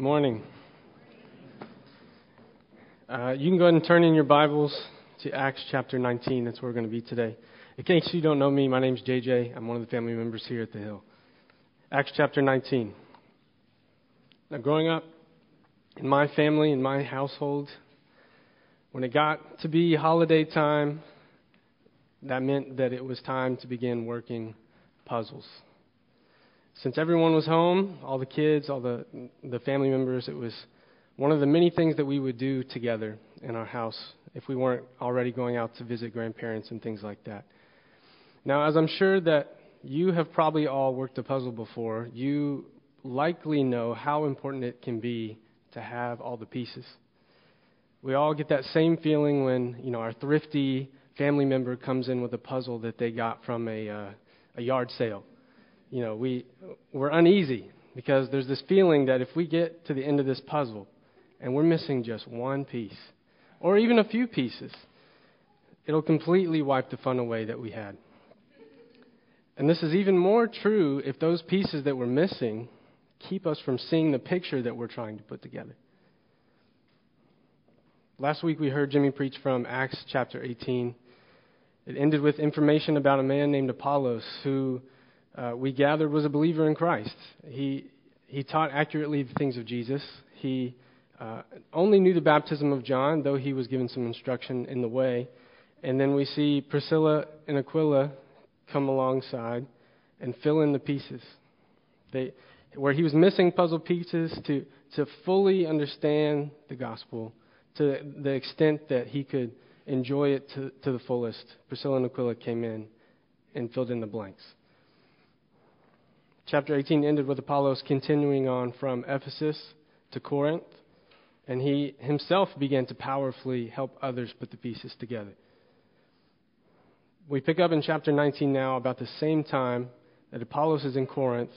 Morning. You can go ahead and turn in your Bibles to Acts chapter 19. That's where we're going to be today. In case you don't know me, my name's JJ. I'm one of the family members here at the Hill. Acts chapter 19. Now, growing up in my family, in my household, when it got to be holiday time, that meant that it was time to begin working puzzles. Since everyone was home, all the kids, all the family members, it was one of the many things that we would do together in our house if we weren't already going out to visit grandparents and things like that. Now, as I'm sure that you have probably all worked a puzzle before, you likely know how important it can be to have all the pieces. We all get that same feeling when, our thrifty family member comes in with a puzzle that they got from a yard sale. We're uneasy because there's this feeling that if we get to the end of this puzzle and we're missing just one piece or even a few pieces, it'll completely wipe the fun away that we had. And this is even more true if those pieces that we're missing keep us from seeing the picture that we're trying to put together. Last week we heard Jimmy preach from Acts chapter 18. It ended with information about a man named Apollos who we gathered was a believer in Christ. He taught accurately the things of Jesus. He only knew the baptism of John, though he was given some instruction in the way. And then we see Priscilla and Aquila come alongside and fill in the pieces. Where he was missing puzzle pieces to fully understand the gospel to the extent that he could enjoy it to the fullest, Priscilla and Aquila came in and filled in the blanks. Chapter 18 ended with Apollos continuing on from Ephesus to Corinth, and he himself began to powerfully help others put the pieces together. We pick up in chapter 19 now about the same time that Apollos is in Corinth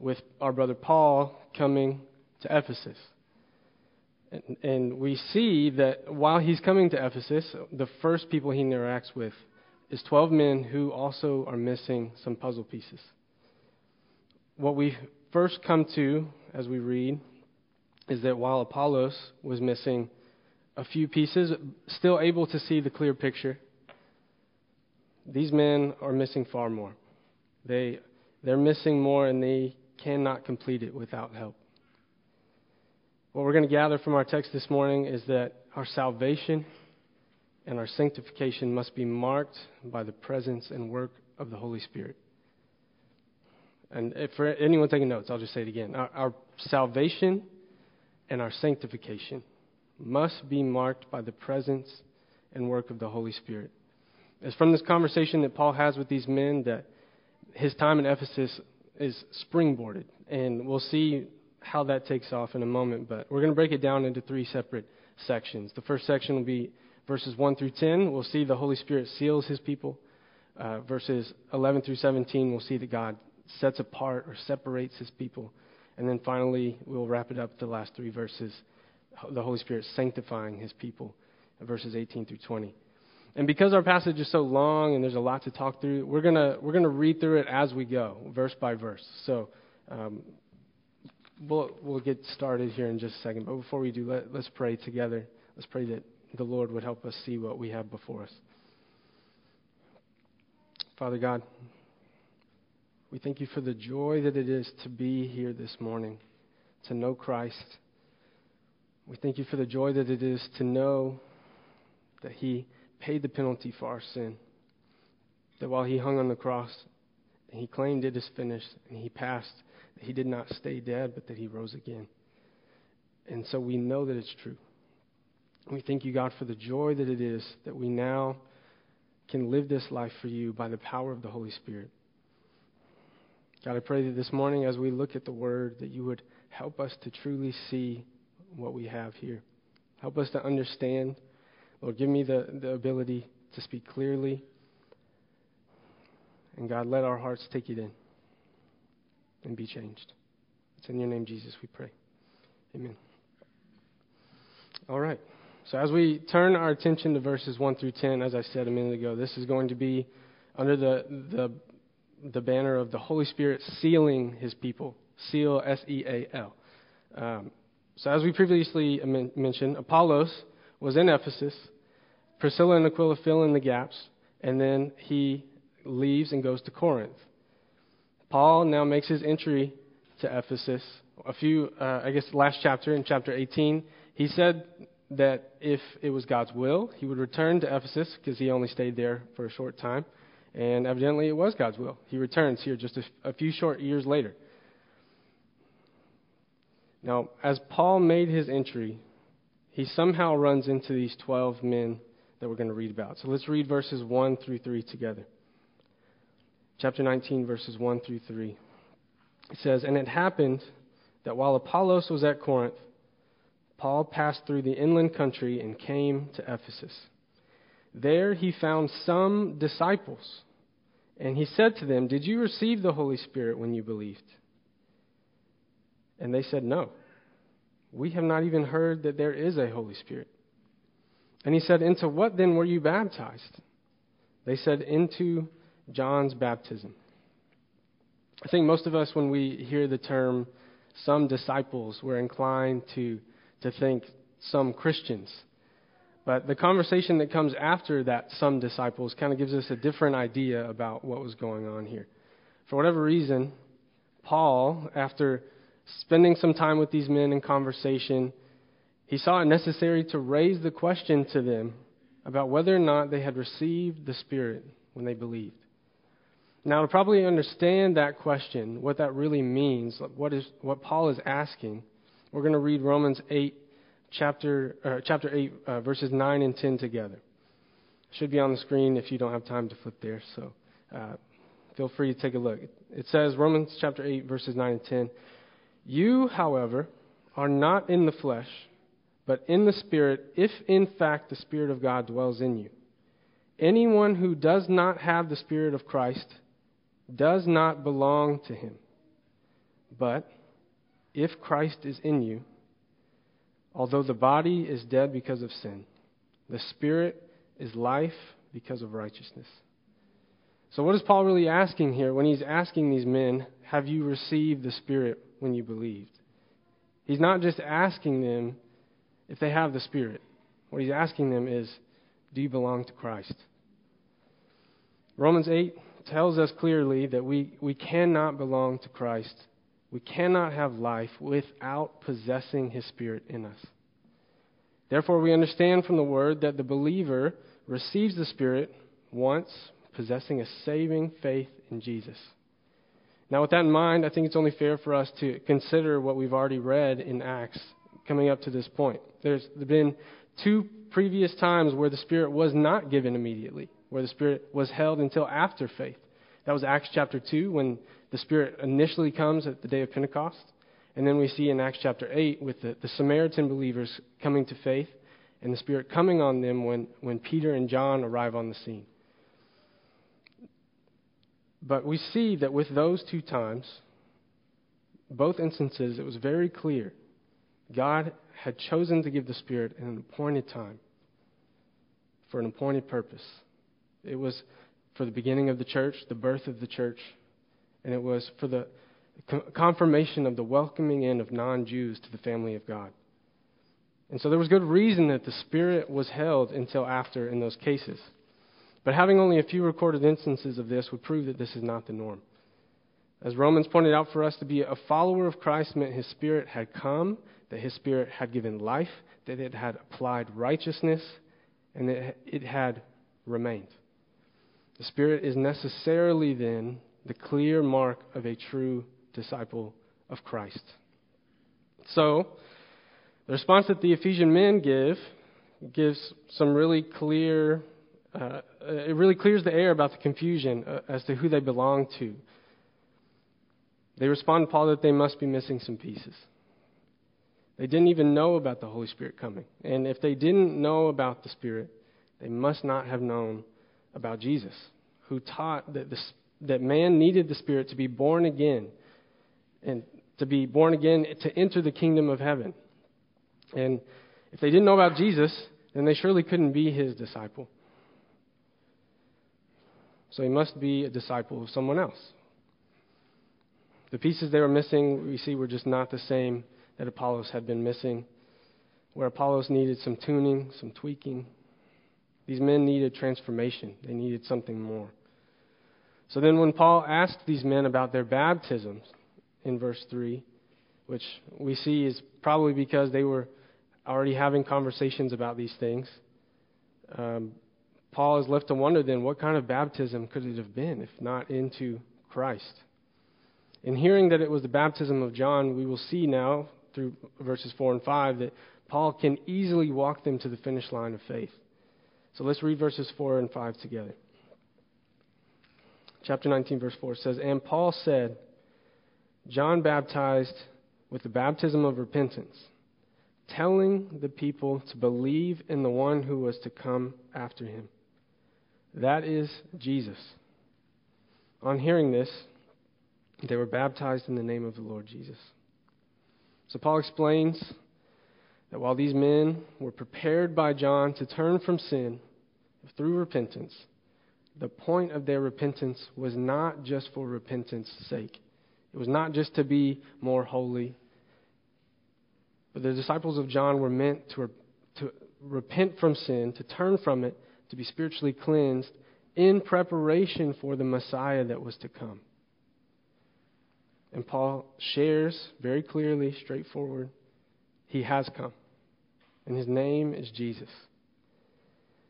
with our brother Paul coming to Ephesus. And we see that while he's coming to Ephesus, the first people he interacts with is 12 men who also are missing some puzzle pieces. What we first come to as we read is that while Apollos was missing a few pieces, still able to see the clear picture, these men are missing far more. They're missing more, and they cannot complete it without help. What we're going to gather from our text this morning is that our salvation and our sanctification must be marked by the presence and work of the Holy Spirit. And for anyone taking notes, I'll just say it again. Our salvation and our sanctification must be marked by the presence and work of the Holy Spirit. It's from this conversation that Paul has with these men that his time in Ephesus is springboarded. And we'll see how that takes off in a moment. But we're going to break it down into three separate sections. The first section will be verses 1 through 10. We'll see the Holy Spirit seals his people. Verses 11 through 17, we'll see that God sets apart or separates his people. And then finally, we'll wrap it up the last three verses, the Holy Spirit sanctifying his people, verses 18 through 20. And because our passage is so long and there's a lot to talk through, we're gonna read through it as we go, verse by verse. So we'll get started here in just a second. But before we do, let's pray together. Let's pray that the Lord would help us see what we have before us. Father God, we thank you for the joy that it is to be here this morning, to know Christ. We thank you for the joy that it is to know that he paid the penalty for our sin, that while he hung on the cross, and he claimed it is finished, and he passed, that he did not stay dead, but that he rose again. And so we know that it's true. We thank you, God, for the joy that it is that we now can live this life for you by the power of the Holy Spirit. God, I pray that this morning as we look at the Word, that you would help us to truly see what we have here. Help us to understand. Lord, give me the ability to speak clearly. And God, let our hearts take it in and be changed. It's in your name, Jesus, we pray. Amen. All right. So as we turn our attention to verses 1 through 10, as I said a minute ago, this is going to be under the banner of the Holy Spirit sealing his people. Seal, S-E-A-L. So as we previously mentioned, Apollos was in Ephesus. Priscilla and Aquila fill in the gaps, and then he leaves and goes to Corinth. Paul now makes his entry to Ephesus. Last chapter, in chapter 18, he said that if it was God's will, he would return to Ephesus because he only stayed there for a short time. And evidently it was God's will. He returns here just a few short years later. Now, as Paul made his entry, he somehow runs into these 12 men that we're going to read about. So let's read verses 1 through 3 together. Chapter 19, verses 1 through 3. It says, "And it happened that while Apollos was at Corinth, Paul passed through the inland country and came to Ephesus. There he found some disciples, and he said to them, 'Did you receive the Holy Spirit when you believed?' And they said, 'No, we have not even heard that there is a Holy Spirit.' And he said, 'Into what then were you baptized?' They said, 'Into John's baptism.'" I think most of us, when we hear the term "some disciples," we're inclined to think some Christians. But the conversation that comes after that "some disciples" kind of gives us a different idea about what was going on here. For whatever reason, Paul, after spending some time with these men in conversation, he saw it necessary to raise the question to them about whether or not they had received the Spirit when they believed. Now, to probably understand that question, what that really means, what Paul is asking, we're going to read Romans 8, chapter 8, verses 9 and 10 together. Should be on the screen if you don't have time to flip there, so feel free to take a look. It says, Romans chapter 8, verses 9 and 10, "You, however, are not in the flesh, but in the Spirit, if in fact the Spirit of God dwells in you. Anyone who does not have the Spirit of Christ does not belong to him. But if Christ is in you, although the body is dead because of sin, the Spirit is life because of righteousness." So what is Paul really asking here when he's asking these men, "Have you received the Spirit when you believed?" He's not just asking them if they have the Spirit. What he's asking them is, do you belong to Christ? Romans 8 tells us clearly that we cannot belong to Christ. We cannot have life without possessing his Spirit in us. Therefore, we understand from the word that the believer receives the Spirit once, possessing a saving faith in Jesus. Now, with that in mind, I think it's only fair for us to consider what we've already read in Acts coming up to this point. There's been two previous times where the Spirit was not given immediately, where the Spirit was held until after faith. That was Acts chapter 2, when the Spirit initially comes at the day of Pentecost. And then we see in Acts chapter 8 with the Samaritan believers coming to faith and the Spirit coming on them when Peter and John arrive on the scene. But we see that with those two times, both instances, it was very clear God had chosen to give the Spirit in an appointed time for an appointed purpose. It was for the beginning of the church, the birth of the church, and it was for the confirmation of the welcoming in of non-Jews to the family of God. And so there was good reason that the Spirit was held until after in those cases. But having only a few recorded instances of this would prove that this is not the norm. As Romans pointed out for us, to be a follower of Christ meant his Spirit had come, that his Spirit had given life, that it had applied righteousness, and that it had remained. The Spirit is necessarily then the clear mark of a true disciple of Christ. So, the response that the Ephesian men gives some really clear, it really clears the air about the confusion as to who they belong to. They respond to Paul that they must be missing some pieces. They didn't even know about the Holy Spirit coming. And if they didn't know about the Spirit, they must not have known about Jesus, who taught that man needed the Spirit to be born again, and to be born again to enter the kingdom of heaven. And if they didn't know about Jesus, then they surely couldn't be his disciple. So he must be a disciple of someone else. The pieces they were missing, we see, were just not the same that Apollos had been missing, where Apollos needed some tuning, some tweaking. These men needed transformation. They needed something more. So then when Paul asked these men about their baptisms in verse 3, which we see is probably because they were already having conversations about these things, Paul is left to wonder then what kind of baptism could it have been if not into Christ? In hearing that it was the baptism of John, we will see now through verses 4 and 5 that Paul can easily walk them to the finish line of faith. So let's read verses 4 and 5 together. Chapter 19, verse 4 says, "And Paul said, John baptized with the baptism of repentance, telling the people to believe in the one who was to come after him. That is Jesus." On hearing this, they were baptized in the name of the Lord Jesus. So Paul explains that while these men were prepared by John to turn from sin through repentance, the point of their repentance was not just for repentance' sake. It was not just to be more holy. But the disciples of John were meant to repent from sin, to turn from it, to be spiritually cleansed in preparation for the Messiah that was to come. And Paul shares very clearly, straightforward, he has come, and his name is Jesus.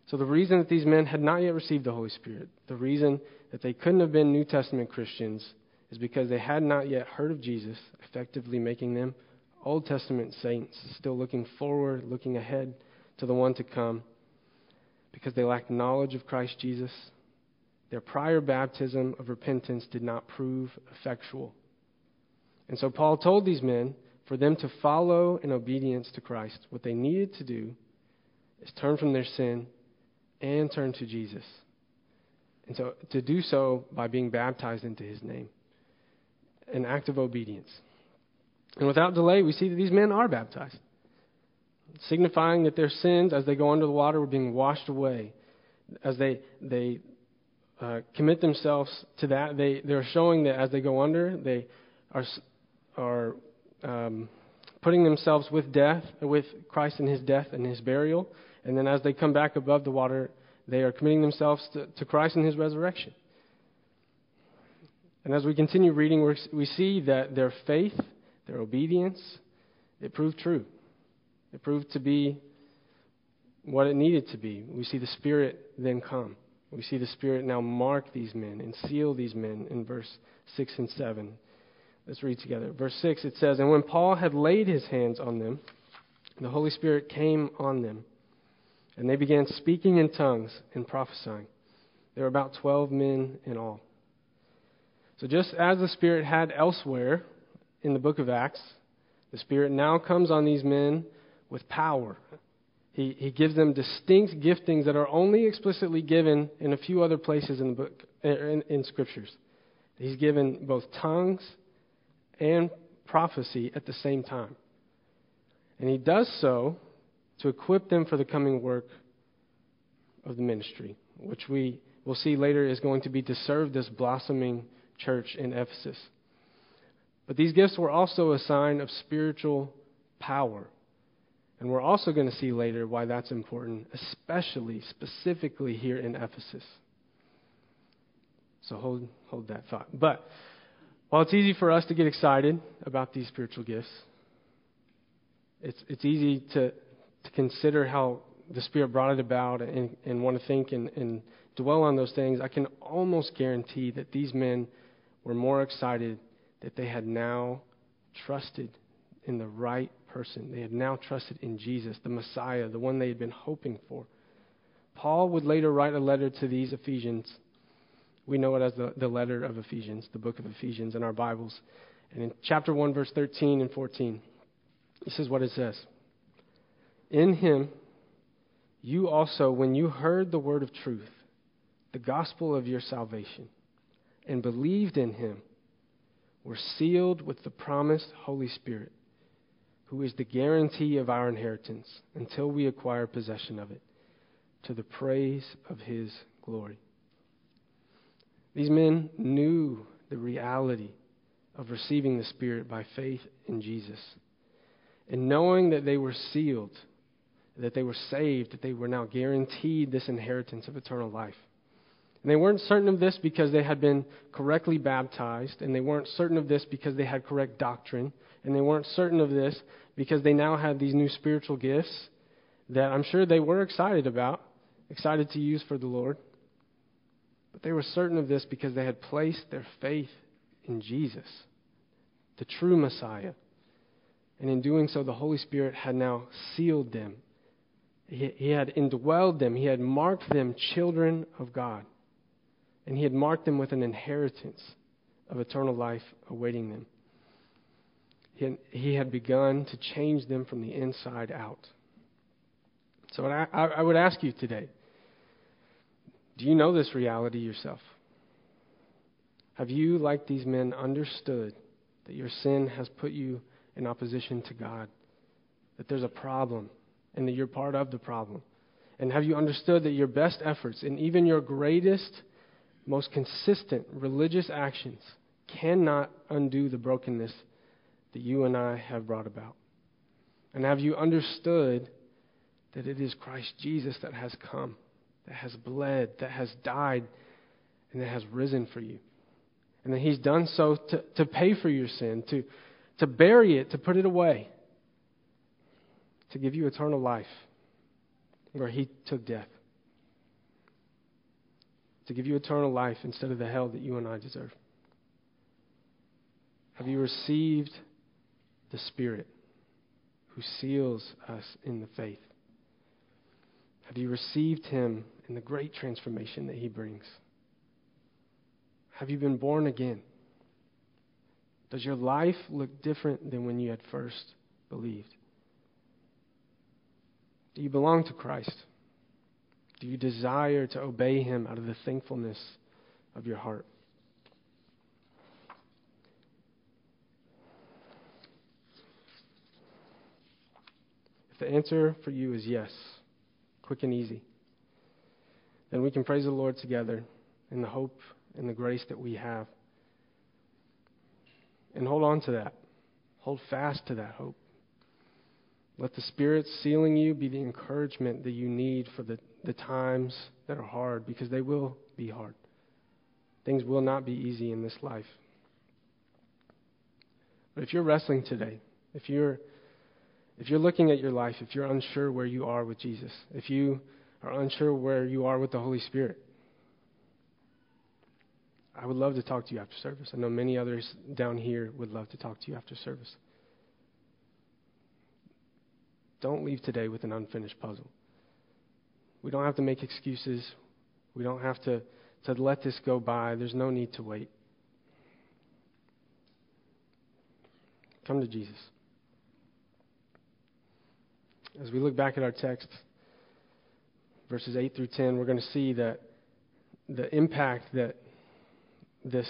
So the reason that these men had not yet received the Holy Spirit, the reason that they couldn't have been New Testament Christians, is because they had not yet heard of Jesus, effectively making them Old Testament saints, still looking forward, looking ahead to the one to come, because they lacked knowledge of Christ Jesus. Their prior baptism of repentance did not prove effectual. And so Paul told these men, for them to follow in obedience to Christ, what they needed to do is turn from their sin and turn to Jesus. And so to do so by being baptized into his name, an act of obedience. And without delay, we see that these men are baptized, signifying that their sins, as they go under the water, were being washed away. As they commit themselves to that, they're showing that as they go under, they are putting themselves with Christ in his death and his burial. And then as they come back above the water, they are committing themselves to Christ and his resurrection. And as we continue reading, we see that their faith, their obedience, it proved true. It proved to be what it needed to be. We see the Spirit then come. We see the Spirit now mark these men and seal these men in verse 6 and 7. Let's read together. Verse 6, it says, "And when Paul had laid his hands on them, the Holy Spirit came on them, and they began speaking in tongues and prophesying. There were about 12 men in all." So just as the Spirit had elsewhere in the book of Acts, the Spirit now comes on these men with power. He gives them distinct giftings that are only explicitly given in a few other places in the book, in scriptures. He's given both tongues and prophecy at the same time. And he does so to equip them for the coming work of the ministry, which we will see later is going to be to serve this blossoming church in Ephesus. But these gifts were also a sign of spiritual power. And we're also going to see later why that's important, especially, specifically here in Ephesus. So hold that thought. But while it's easy for us to get excited about these spiritual gifts, it's easy to consider how the Spirit brought it about and want to think and dwell on those things, I can almost guarantee that these men were more excited that they had now trusted in the right person. They had now trusted in Jesus, the Messiah, the one they had been hoping for. Paul would later write a letter to these Ephesians. We know it as the letter of Ephesians, the book of Ephesians in our Bibles. And in chapter 1, verse 13 and 14, this is what it says. "In him, you also, when you heard the word of truth, the gospel of your salvation, and believed in him, were sealed with the promised Holy Spirit, who is the guarantee of our inheritance until we acquire possession of it, to the praise of his glory." These men knew the reality of receiving the Spirit by faith in Jesus. And knowing that they were sealed, that they were saved, that they were now guaranteed this inheritance of eternal life. And they weren't certain of this because they had been correctly baptized, and they weren't certain of this because they had correct doctrine, and they weren't certain of this because they now had these new spiritual gifts that I'm sure they were excited about, excited to use for the Lord. But they were certain of this because they had placed their faith in Jesus, the true Messiah. And in doing so, the Holy Spirit had now sealed them. He had indwelled them. He had marked them children of God. And he had marked them with an inheritance of eternal life awaiting them. He had begun to change them from the inside out. So I would ask you today, do you know this reality yourself? Have you, like these men, understood that your sin has put you in opposition to God, that there's a problem, and that you're part of the problem? And have you understood that your best efforts and even your greatest, most consistent religious actions cannot undo the brokenness that you and I have brought about? And have you understood that it is Christ Jesus that has come, that has bled, that has died, and that has risen for you? And that he's done so to pay for your sin, to bury it, to put it away, to give you eternal life, where he took death, to give you eternal life instead of the hell that you and I deserve. Have you received the Spirit who seals us in the faith? Have you received him in the great transformation that he brings? Have you been born again? Does your life look different than when you had first believed? Do you belong to Christ? Do you desire to obey him out of the thankfulness of your heart? If the answer for you is yes, quick and easy, then we can praise the Lord together in the hope and the grace that we have. And hold on to that. Hold fast to that hope. Let the Spirit sealing you be the encouragement that you need for the times that are hard, because they will be hard. Things will not be easy in this life. But if you're wrestling today, if you're looking at your life, if you're unsure where you are with Jesus, if you are unsure where you are with the Holy Spirit, I would love to talk to you after service. I know many others down here would love to talk to you after service. Don't leave today with an unfinished puzzle. We don't have to make excuses. We don't have to let this go by. There's no need to wait. Come to Jesus. As we look back at our text, verses 8 through 10, we're going to see that the impact that this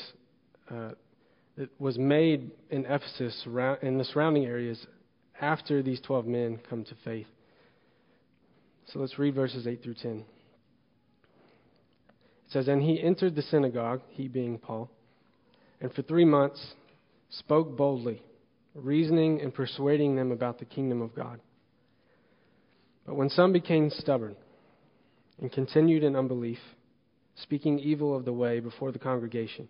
was made in Ephesus and the surrounding areas after these 12 men come to faith. So let's read verses 8 through 10. It says, "And he entered the synagogue," he being Paul, "and for 3 months spoke boldly, reasoning and persuading them about the kingdom of God. But when some became stubborn and continued in unbelief, speaking evil of the way before the congregation,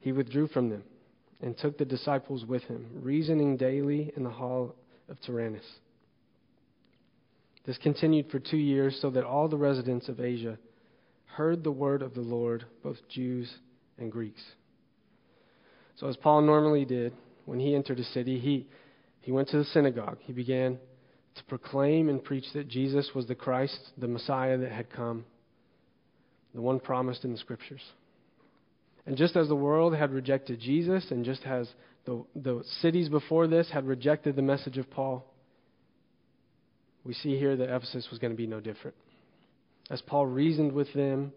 he withdrew from them and took the disciples with him, reasoning daily in the hall of Tyrannus. This continued for 2 years, so that all the residents of Asia heard the word of the Lord, both Jews and Greeks." So as Paul normally did, when he entered a city, he went to the synagogue. He began to proclaim and preach that Jesus was the Christ, the Messiah that had come, the one promised in the Scriptures. And just as the world had rejected Jesus, and just as the cities before this had rejected the message of Paul, we see here that Ephesus was going to be no different. As Paul reasoned with them,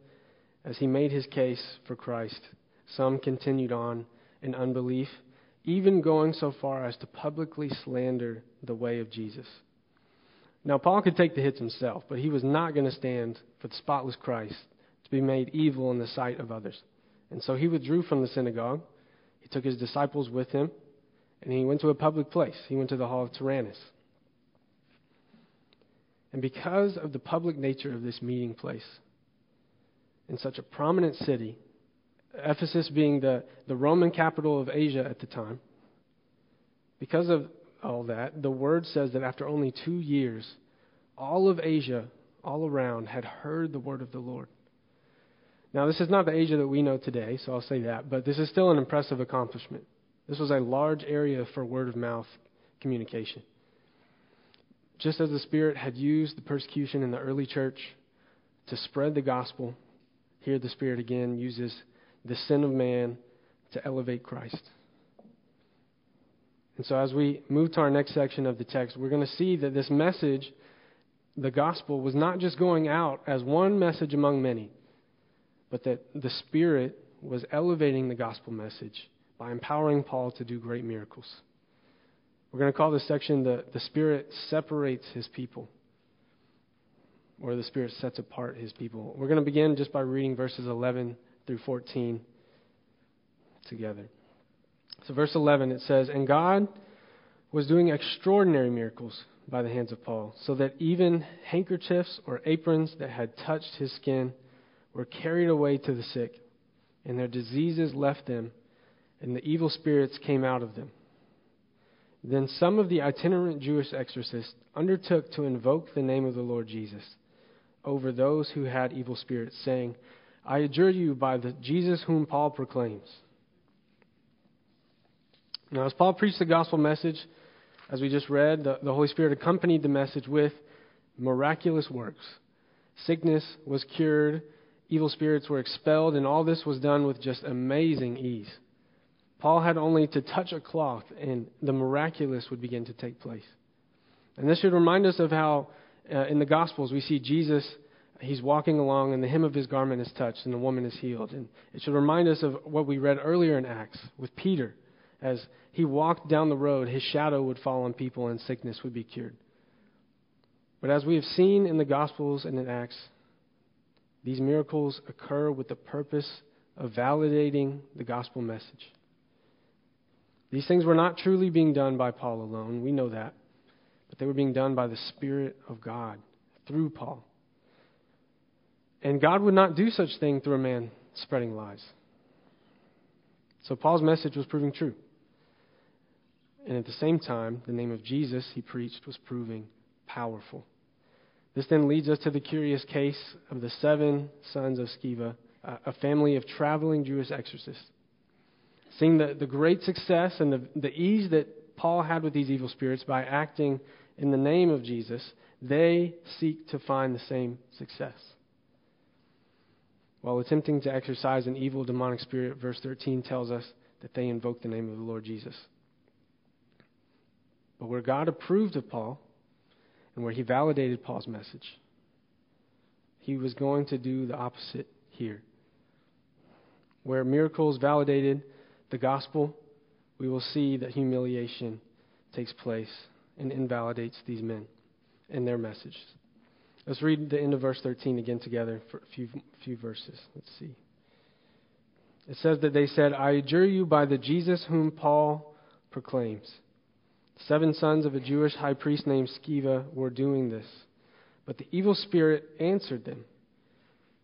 as he made his case for Christ, some continued on in unbelief, even going so far as to publicly slander the way of Jesus. Now, Paul could take the hits himself, but he was not going to stand for the spotless Christ to be made evil in the sight of others. And so he withdrew from the synagogue. He took his disciples with him, And he went to a public place. He went to the hall of Tyrannus. And because of the public nature of this meeting place in such a prominent city, Ephesus being the Roman capital of Asia at the time, because of all that, the word says that after only 2 years, all of Asia, all around, had heard the word of the Lord. Now, this is not the Asia that we know today, so I'll say that, but this is still an impressive accomplishment. This was a large area for word-of-mouth communication. Just as the Spirit had used the persecution in the early church to spread the gospel, here the Spirit again uses the sin of man to elevate Christ. And so as we move to our next section of the text, we're going to see that this message, the gospel, was not just going out as one message among many, but that the Spirit was elevating the gospel message by empowering Paul to do great miracles. We're going to call this section the Spirit separates his people, or the Spirit sets apart his people. We're going to begin just by reading verses 11 through 14 together. So verse 11, it says, "And God was doing extraordinary miracles by the hands of Paul, so that even handkerchiefs or aprons that had touched his skin were carried away to the sick, and their diseases left them, and the evil spirits came out of them. Then some of the itinerant Jewish exorcists undertook to invoke the name of the Lord Jesus over those who had evil spirits, saying, 'I adjure you by the Jesus whom Paul proclaims.'" Now, as Paul preached the gospel message, as we just read, the Holy Spirit accompanied the message with miraculous works. Sickness was cured, evil spirits were expelled, and all this was done with just amazing ease. Paul had only to touch a cloth, and the miraculous would begin to take place. And this should remind us of how in the Gospels we see Jesus, he's walking along, and the hem of his garment is touched, and the woman is healed. And it should remind us of what we read earlier in Acts with Peter. As he walked down the road, his shadow would fall on people and sickness would be cured. But as we have seen in the Gospels and in Acts, these miracles occur with the purpose of validating the gospel message. These things were not truly being done by Paul alone, we know that, but they were being done by the Spirit of God through Paul. And God would not do such thing through a man spreading lies. So Paul's message was proving true. And at the same time, the name of Jesus he preached was proving powerful. This then leads us to the curious case of the 7 sons of Sceva, a family of traveling Jewish exorcists. Seeing the great success and the ease that Paul had with these evil spirits by acting in the name of Jesus, they seek to find the same success. While attempting to exorcise an evil demonic spirit, verse 13 tells us that they invoke the name of the Lord Jesus. But where God approved of Paul and where he validated Paul's message, he was going to do the opposite here. Where miracles validated the gospel, we will see that humiliation takes place and invalidates these men and their messages. Let's read the end of verse 13 again together for a few verses. Let's see. It says that they said, "I adjure you by the Jesus whom Paul proclaims." 7 sons of a Jewish high priest named Sceva were doing this. But the evil spirit answered them,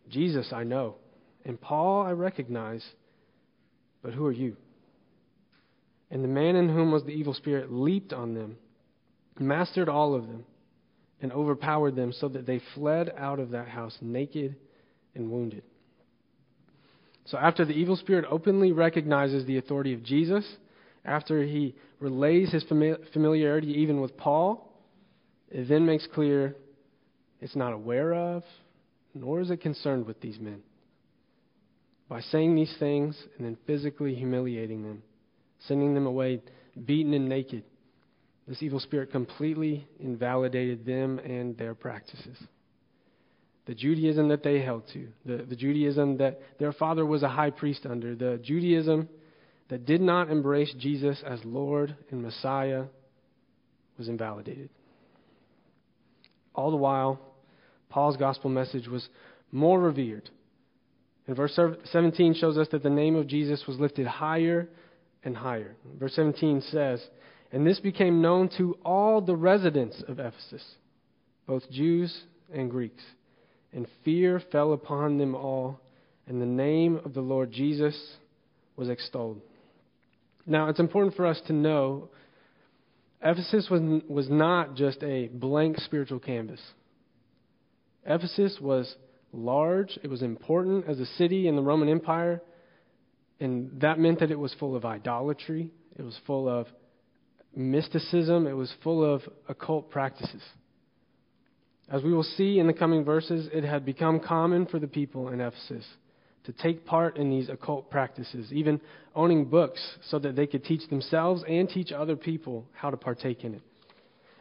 "Jesus I know, and Paul I recognize, but who are you?" And the man in whom was the evil spirit leaped on them, mastered all of them, and overpowered them so that they fled out of that house naked and wounded. So after the evil spirit openly recognizes the authority of Jesus, after he relays his familiarity even with Paul, it then makes clear it's not aware of, nor is it concerned with these men. By saying these things and then physically humiliating them, sending them away beaten and naked, this evil spirit completely invalidated them and their practices. The Judaism that they held to, the Judaism that their father was a high priest under, the Judaism that did not embrace Jesus as Lord and Messiah was invalidated. All the while, Paul's gospel message was more revered. And verse 17 shows us that the name of Jesus was lifted higher and higher. Verse 17 says, and this became known to all the residents of Ephesus, both Jews and Greeks. And fear fell upon them all, and the name of the Lord Jesus was extolled. Now, it's important for us to know Ephesus was not just a blank spiritual canvas. Ephesus was large. It was important as a city in the Roman Empire. And that meant that it was full of idolatry. It was full of mysticism. It was full of occult practices. As we will see in the coming verses, it had become common for the people in Ephesus to take part in these occult practices, even owning books so that they could teach themselves and teach other people how to partake in it.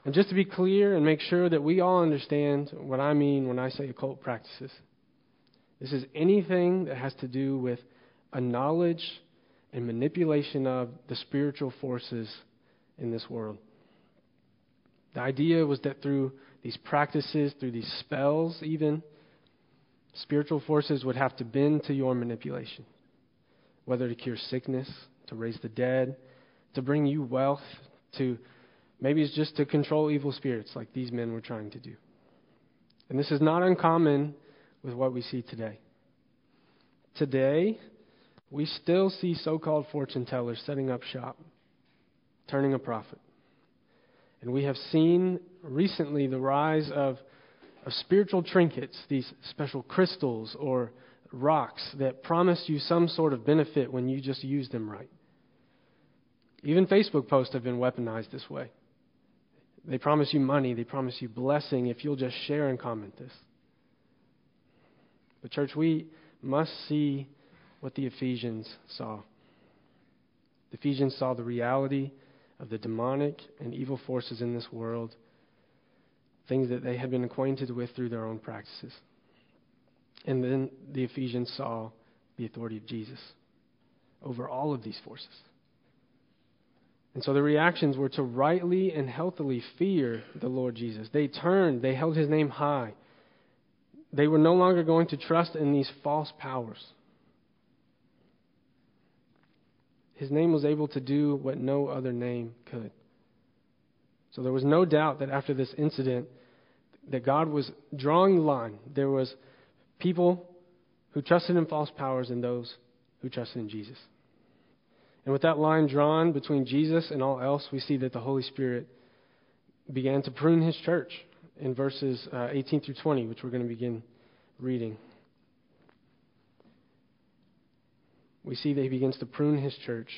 And just to be clear and make sure that we all understand what I mean when I say occult practices, this is anything that has to do with a knowledge and manipulation of the spiritual forces in this world. The idea was that through these practices, through these spells even, spiritual forces would have to bend to your manipulation, whether to cure sickness, to raise the dead, to bring you wealth, to maybe it's just to control evil spirits like these men were trying to do. And this is not uncommon with what we see today. Today, we still see so-called fortune tellers setting up shop, turning a profit. And we have seen recently the rise of spiritual trinkets, these special crystals or rocks that promise you some sort of benefit when you just use them right. Even Facebook posts have been weaponized this way. They promise you money. They promise you blessing if you'll just share and comment this. But church, we must see what the Ephesians saw. The Ephesians saw the reality of the demonic and evil forces in this world, things that they had been acquainted with through their own practices. And then the Ephesians saw the authority of Jesus over all of these forces. And so the reactions were to rightly and healthily fear the Lord Jesus. They turned, they held his name high. They were no longer going to trust in these false powers. His name was able to do what no other name could. So there was no doubt that after this incident, that God was drawing the line. There was people who trusted in false powers and those who trusted in Jesus. And with that line drawn between Jesus and all else, we see that the Holy Spirit began to prune his church in verses 18 through 20, which we're going to begin reading. We see that he begins to prune his church,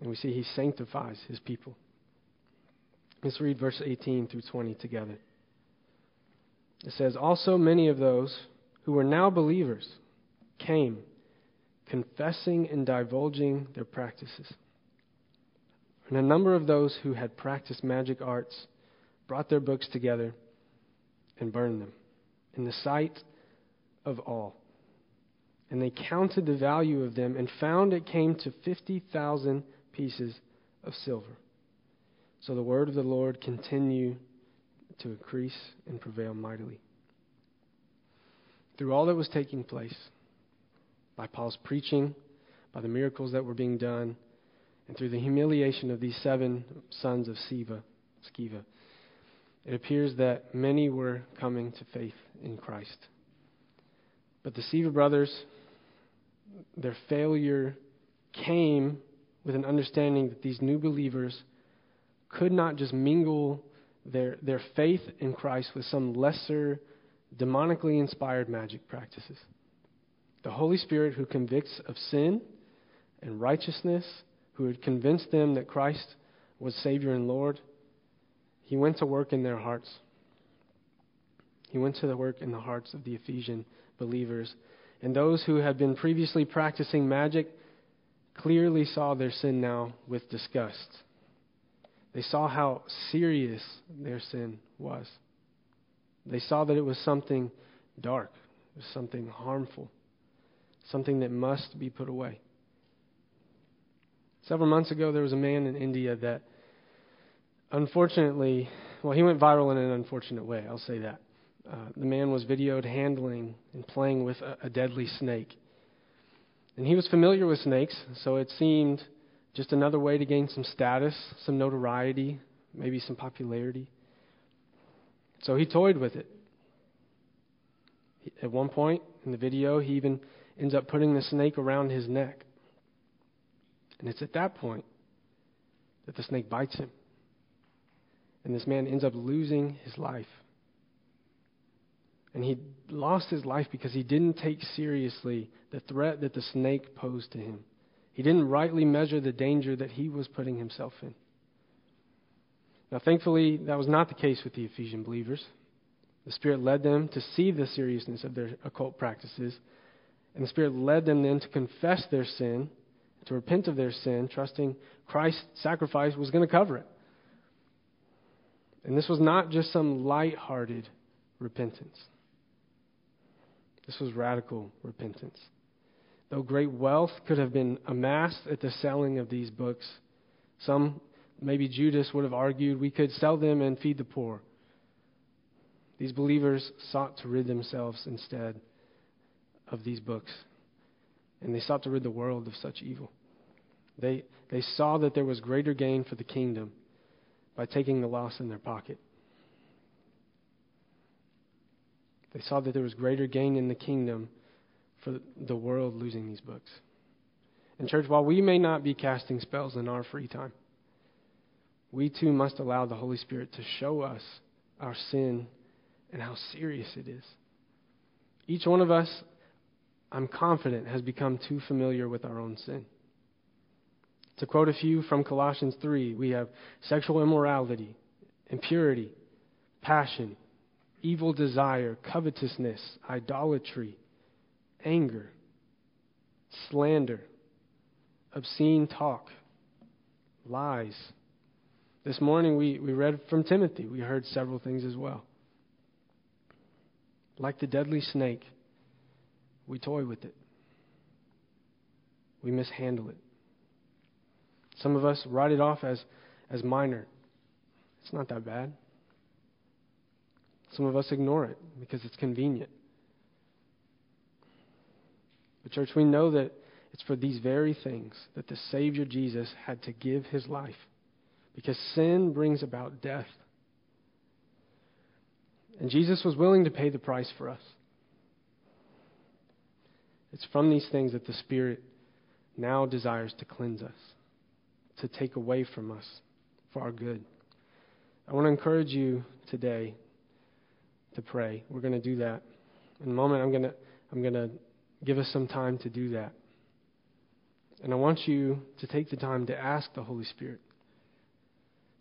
and we see he sanctifies his people. Let's read verse 18 through 20 together. It says, also many of those who were now believers came, confessing and divulging their practices. And a number of those who had practiced magic arts brought their books together and burned them in the sight of all. And they counted the value of them and found it came to 50,000 pieces of silver. So the word of the Lord continued to increase and prevail mightily. Through all that was taking place, by Paul's preaching, by the miracles that were being done, and through the humiliation of these 7 sons of Sceva, it appears that many were coming to faith in Christ. But the Sceva brothers, their failure came with an understanding that these new believers could not just mingle their faith in Christ with some lesser, demonically inspired magic practices. The Holy Spirit who convicts of sin and righteousness, who had convinced them that Christ was Savior and Lord, he went to work in their hearts. He went to the work in the hearts of the Ephesian believers. And those who had been previously practicing magic clearly saw their sin now with disgust. They saw how serious their sin was. They saw that it was something dark, it was something harmful, something that must be put away. Several months ago, there was a man in India that unfortunately, he went viral in an unfortunate way, I'll say that. The man was videoed handling and playing with a deadly snake. And he was familiar with snakes, so it seemed just another way to gain some status, some notoriety, maybe some popularity. So he toyed with it. At one point in the video, he even ends up putting the snake around his neck. And it's at that point that the snake bites him. And this man ends up losing his life. And he lost his life because he didn't take seriously the threat that the snake posed to him. He didn't rightly measure the danger that he was putting himself in. Now, thankfully, that was not the case with the Ephesian believers. The Spirit led them to see the seriousness of their occult practices, and the Spirit led them then to confess their sin, to repent of their sin, trusting Christ's sacrifice was going to cover it. And this was not just some light-hearted repentance. This was radical repentance. Though great wealth could have been amassed at the selling of these books, some, maybe Judas, would have argued we could sell them and feed the poor. These believers sought to rid themselves instead of these books, and they sought to rid the world of such evil. They saw that there was greater gain for the kingdom by taking the loss in their pocket. They saw that there was greater gain in the kingdom for the world losing these books. And church, while we may not be casting spells in our free time, we too must allow the Holy Spirit to show us our sin and how serious it is. Each one of us, I'm confident, has become too familiar with our own sin. To quote a few from Colossians 3, we have sexual immorality, impurity, passion, evil desire, covetousness, idolatry, anger, slander, obscene talk, lies. This morning we read from Timothy. We heard several things as well. Like the deadly snake, we toy with it. We mishandle it. Some of us write it off as minor. It's not that bad. Some of us ignore it because it's convenient. But church, we know that it's for these very things that the Savior Jesus had to give his life, because sin brings about death. And Jesus was willing to pay the price for us. It's from these things that the Spirit now desires to cleanse us, to take away from us for our good. I want to encourage you today to pray. We're going to do that. In a moment, I'm going to give us some time to do that. And I want you to take the time to ask the Holy Spirit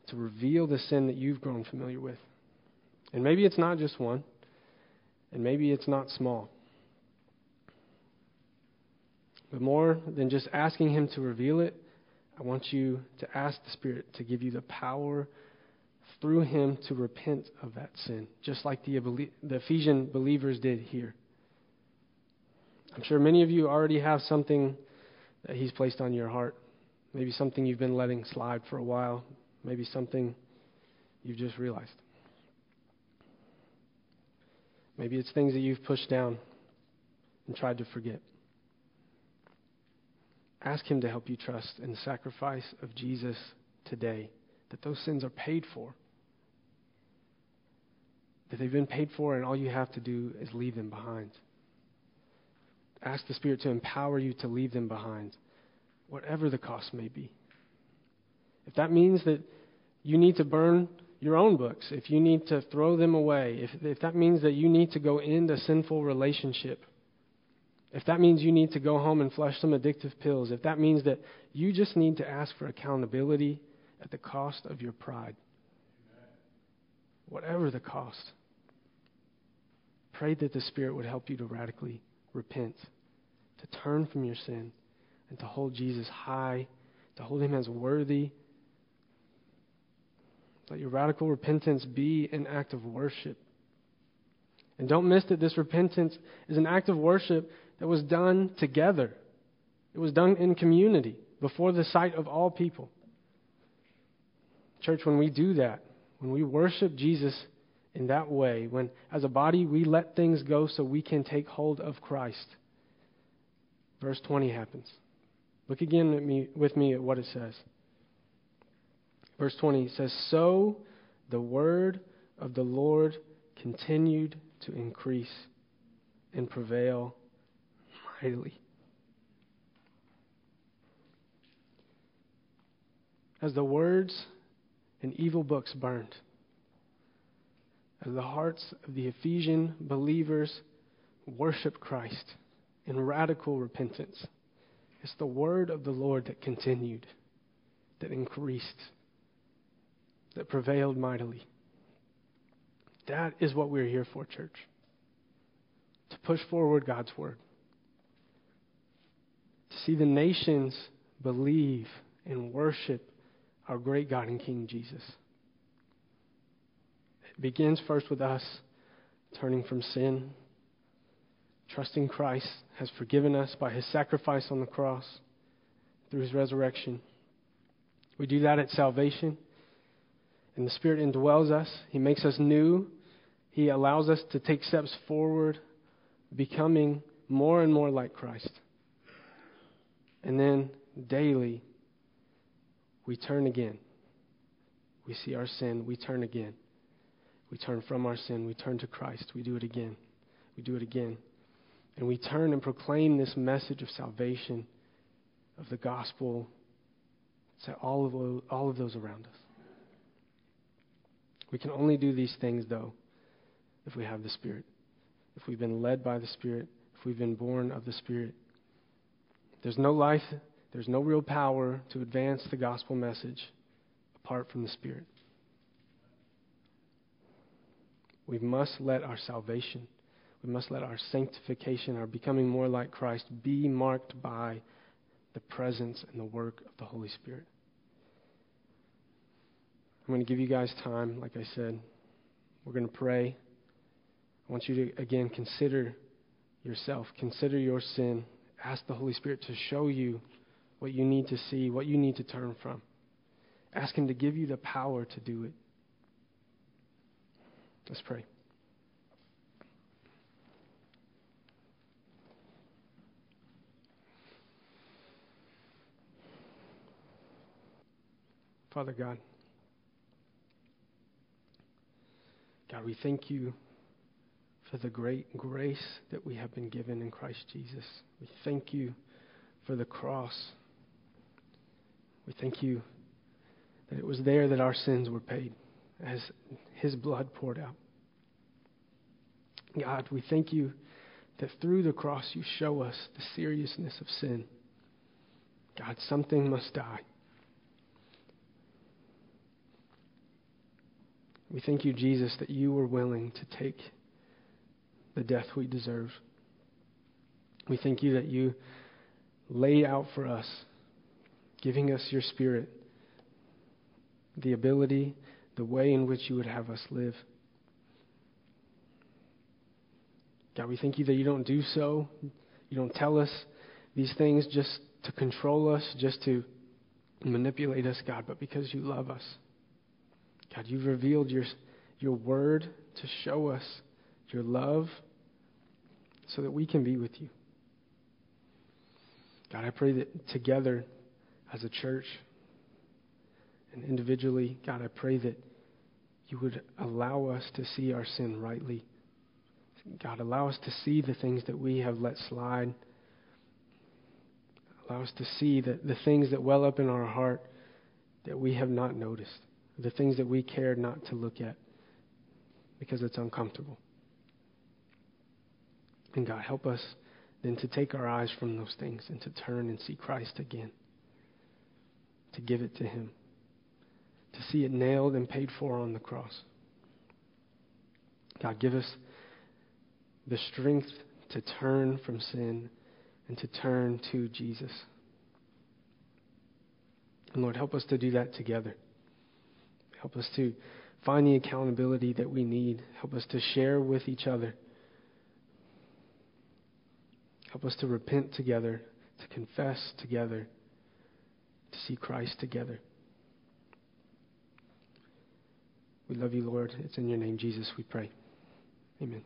to reveal the sin that you've grown familiar with. And maybe it's not just one, and maybe it's not small. But more than just asking him to reveal it, I want you to ask the Spirit to give you the power through him to repent of that sin, just like the Ephesian believers did here. I'm sure many of you already have something that he's placed on your heart, maybe something you've been letting slide for a while, maybe something you've just realized. Maybe it's things that you've pushed down and tried to forget. Ask him to help you trust in the sacrifice of Jesus today, that those sins are paid for, that they've been paid for, and all you have to do is leave them behind. Ask the Spirit to empower you to leave them behind, whatever the cost may be. If that means that you need to burn your own books, if you need to throw them away, if that means that you need to go end a sinful relationship, if that means you need to go home and flush some addictive pills, if that means that you just need to ask for accountability at the cost of your pride, whatever the cost, pray that the Spirit would help you to radically repent, to turn from your sin, and to hold Jesus high, to hold him as worthy. Let your radical repentance be an act of worship. And don't miss that this repentance is an act of worship that was done together. It was done in community, before the sight of all people. Church, when we do that, when we worship Jesus in that way, when as a body we let things go so we can take hold of Christ, Verse 20 happens. Look again with me at what it says. Verse 20 says, "So the word of the Lord continued to increase and prevail mightily." As the words in evil books burned, as the hearts of the Ephesian believers worship Christ in radical repentance, it's the word of the Lord that continued, that increased, that prevailed mightily. That is what we're here for, church. To push forward God's word. To see the nations believe and worship our great God and King Jesus. It begins first with us turning from sin, trusting Christ has forgiven us by his sacrifice on the cross through his resurrection. We do that at salvation, and the Spirit indwells us. He makes us new. He allows us to take steps forward, becoming more and more like Christ. And then daily, we turn again. We see our sin. We turn again. We turn from our sin. We turn to Christ. We do it again. We do it again. And we turn and proclaim this message of salvation, of the gospel, to all of those around us. We can only do these things, though, if we have the Spirit. If we've been led by the Spirit, if we've been born of the Spirit. There's no life, there's no real power to advance the gospel message apart from the Spirit. We must let our salvation, we must let our sanctification, our becoming more like Christ, be marked by the presence and the work of the Holy Spirit. I'm going to give you guys time, like I said. We're going to pray. I want you to, again, consider yourself. Consider your sin. Ask the Holy Spirit to show you what you need to see, what you need to turn from. Ask him to give you the power to do it. Let's pray. Father God, we thank you for the great grace that we have been given in Christ Jesus. We thank you for the cross. We thank you that it was there that our sins were paid as his blood poured out. God, we thank you that through the cross you show us the seriousness of sin. God, something must die. We thank you, Jesus, that you were willing to take the death we deserve. We thank you that you laid out for us, giving us your Spirit, the ability, the way in which you would have us live. God, we thank you that you don't do so. You don't tell us these things just to control us, just to manipulate us, God, but because you love us. God, you've revealed your word to show us your love so that we can be with you. God, I pray that together as a church and individually, God, I pray that you would allow us to see our sin rightly. God, allow us to see the things that we have let slide. Allow us to see the things that well up in our heart that we have not noticed. The things that we care not to look at because it's uncomfortable. And God, help us then to take our eyes from those things and to turn and see Christ again, to give it to him, to see it nailed and paid for on the cross. God, give us the strength to turn from sin and to turn to Jesus. And Lord, help us to do that together. Help us to find the accountability that we need. Help us to share with each other. Help us to repent together, to confess together, to see Christ together. We love you, Lord. It's in your name, Jesus, we pray. Amen.